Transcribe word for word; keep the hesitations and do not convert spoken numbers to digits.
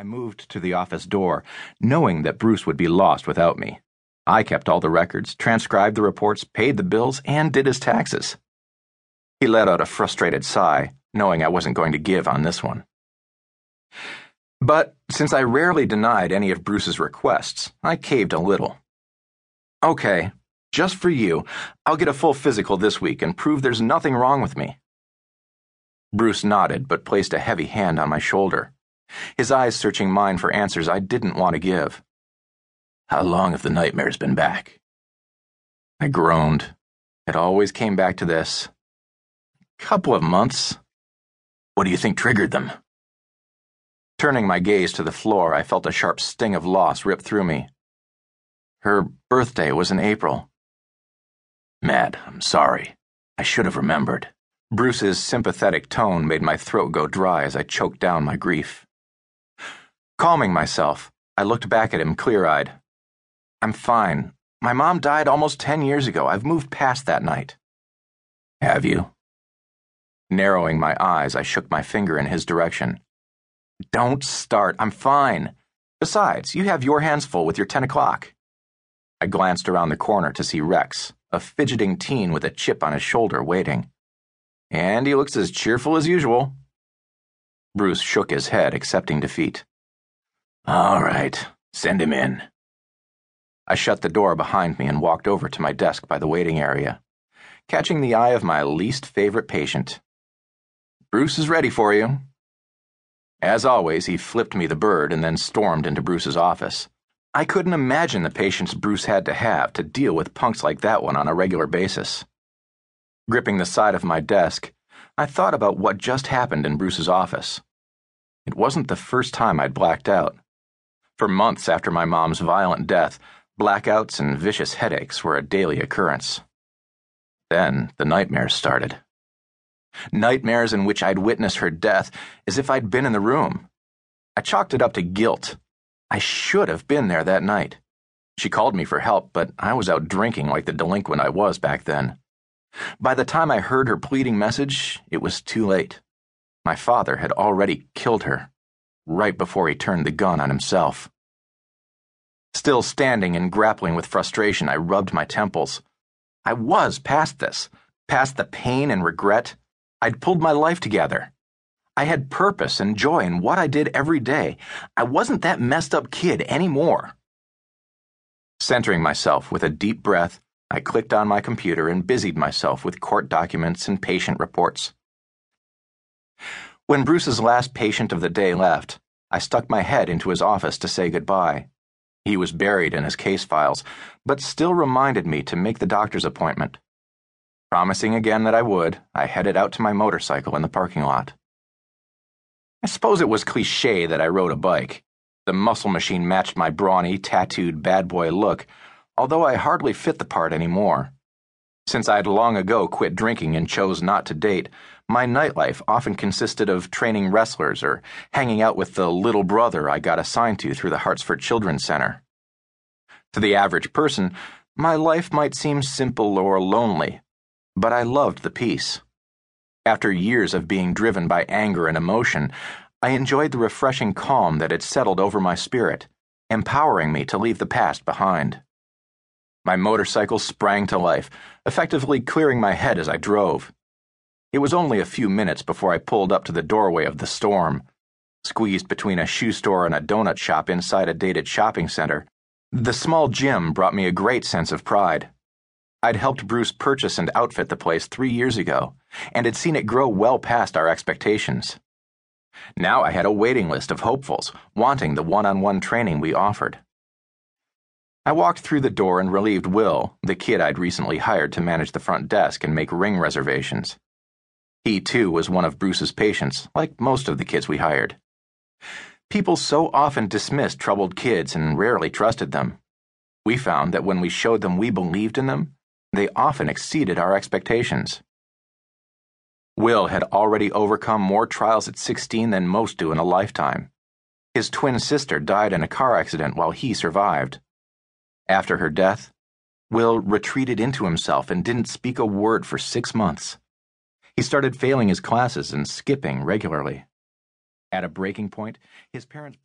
I moved to the office door, knowing that Bruce would be lost without me. I kept all the records, transcribed the reports, paid the bills, and did his taxes. He let out a frustrated sigh, knowing I wasn't going to give on this one. But since I rarely denied any of Bruce's requests, I caved a little. Okay, just for you, I'll get a full physical this week and prove there's nothing wrong with me. Bruce nodded but placed a heavy hand on my shoulder, his eyes searching mine for answers I didn't want to give. How long have the nightmares been back? I groaned. It always came back to this. Couple of months. What do you think triggered them? Turning my gaze to the floor, I felt a sharp sting of loss rip through me. Her birthday was in April. Matt, I'm sorry. I should have remembered. Bruce's sympathetic tone made my throat go dry as I choked down my grief. Calming myself, I looked back at him clear-eyed. I'm fine. My mom died almost ten years ago. I've moved past that night. Have you? Narrowing my eyes, I shook my finger in his direction. Don't start. I'm fine. Besides, you have your hands full with your ten o'clock. I glanced around the corner to see Rex, a fidgeting teen with a chip on his shoulder, waiting. And he looks as cheerful as usual. Bruce shook his head, accepting defeat. All right, send him in. I shut the door behind me and walked over to my desk by the waiting area, catching the eye of my least favorite patient. Bruce is ready for you. As always, he flipped me the bird and then stormed into Bruce's office. I couldn't imagine the patience Bruce had to have to deal with punks like that one on a regular basis. Gripping the side of my desk, I thought about what just happened in Bruce's office. It wasn't the first time I'd blacked out. For months after my mom's violent death, blackouts and vicious headaches were a daily occurrence. Then the nightmares started. Nightmares in which I'd witnessed her death as if I'd been in the room. I chalked it up to guilt. I should have been there that night. She called me for help, but I was out drinking like the delinquent I was back then. By the time I heard her pleading message, it was too late. My father had already killed her, right before he turned the gun on himself. Still standing and grappling with frustration, I rubbed my temples. I was past this, past the pain and regret. I'd pulled my life together. I had purpose and joy in what I did every day. I wasn't that messed up kid anymore. Centering myself with a deep breath, I clicked on my computer and busied myself with court documents and patient reports. When Bruce's last patient of the day left, I stuck my head into his office to say goodbye. He was buried in his case files, but still reminded me to make the doctor's appointment. Promising again that I would, I headed out to my motorcycle in the parking lot. I suppose it was cliché that I rode a bike. The muscle machine matched my brawny, tattooed bad boy look, although I hardly fit the part anymore. Since I'd long ago quit drinking and chose not to date, my nightlife often consisted of training wrestlers or hanging out with the little brother I got assigned to through the Hartsford Children's Center. To the average person, my life might seem simple or lonely, but I loved the peace. After years of being driven by anger and emotion, I enjoyed the refreshing calm that had settled over my spirit, empowering me to leave the past behind. My motorcycle sprang to life, effectively clearing my head as I drove. It was only a few minutes before I pulled up to the doorway of the storm. Squeezed between a shoe store and a donut shop inside a dated shopping center, the small gym brought me a great sense of pride. I'd helped Bruce purchase and outfit the place three years ago, and had seen it grow well past our expectations. Now I had a waiting list of hopefuls wanting the one-on-one training we offered. I walked through the door and relieved Will, the kid I'd recently hired to manage the front desk and make ring reservations. He, too, was one of Bruce's patients, like most of the kids we hired. People so often dismissed troubled kids and rarely trusted them. We found that when we showed them we believed in them, they often exceeded our expectations. Will had already overcome more trials at sixteen than most do in a lifetime. His twin sister died in a car accident while he survived. After her death, Will retreated into himself and didn't speak a word for six months. He started failing his classes and skipping regularly. At a breaking point, his parents...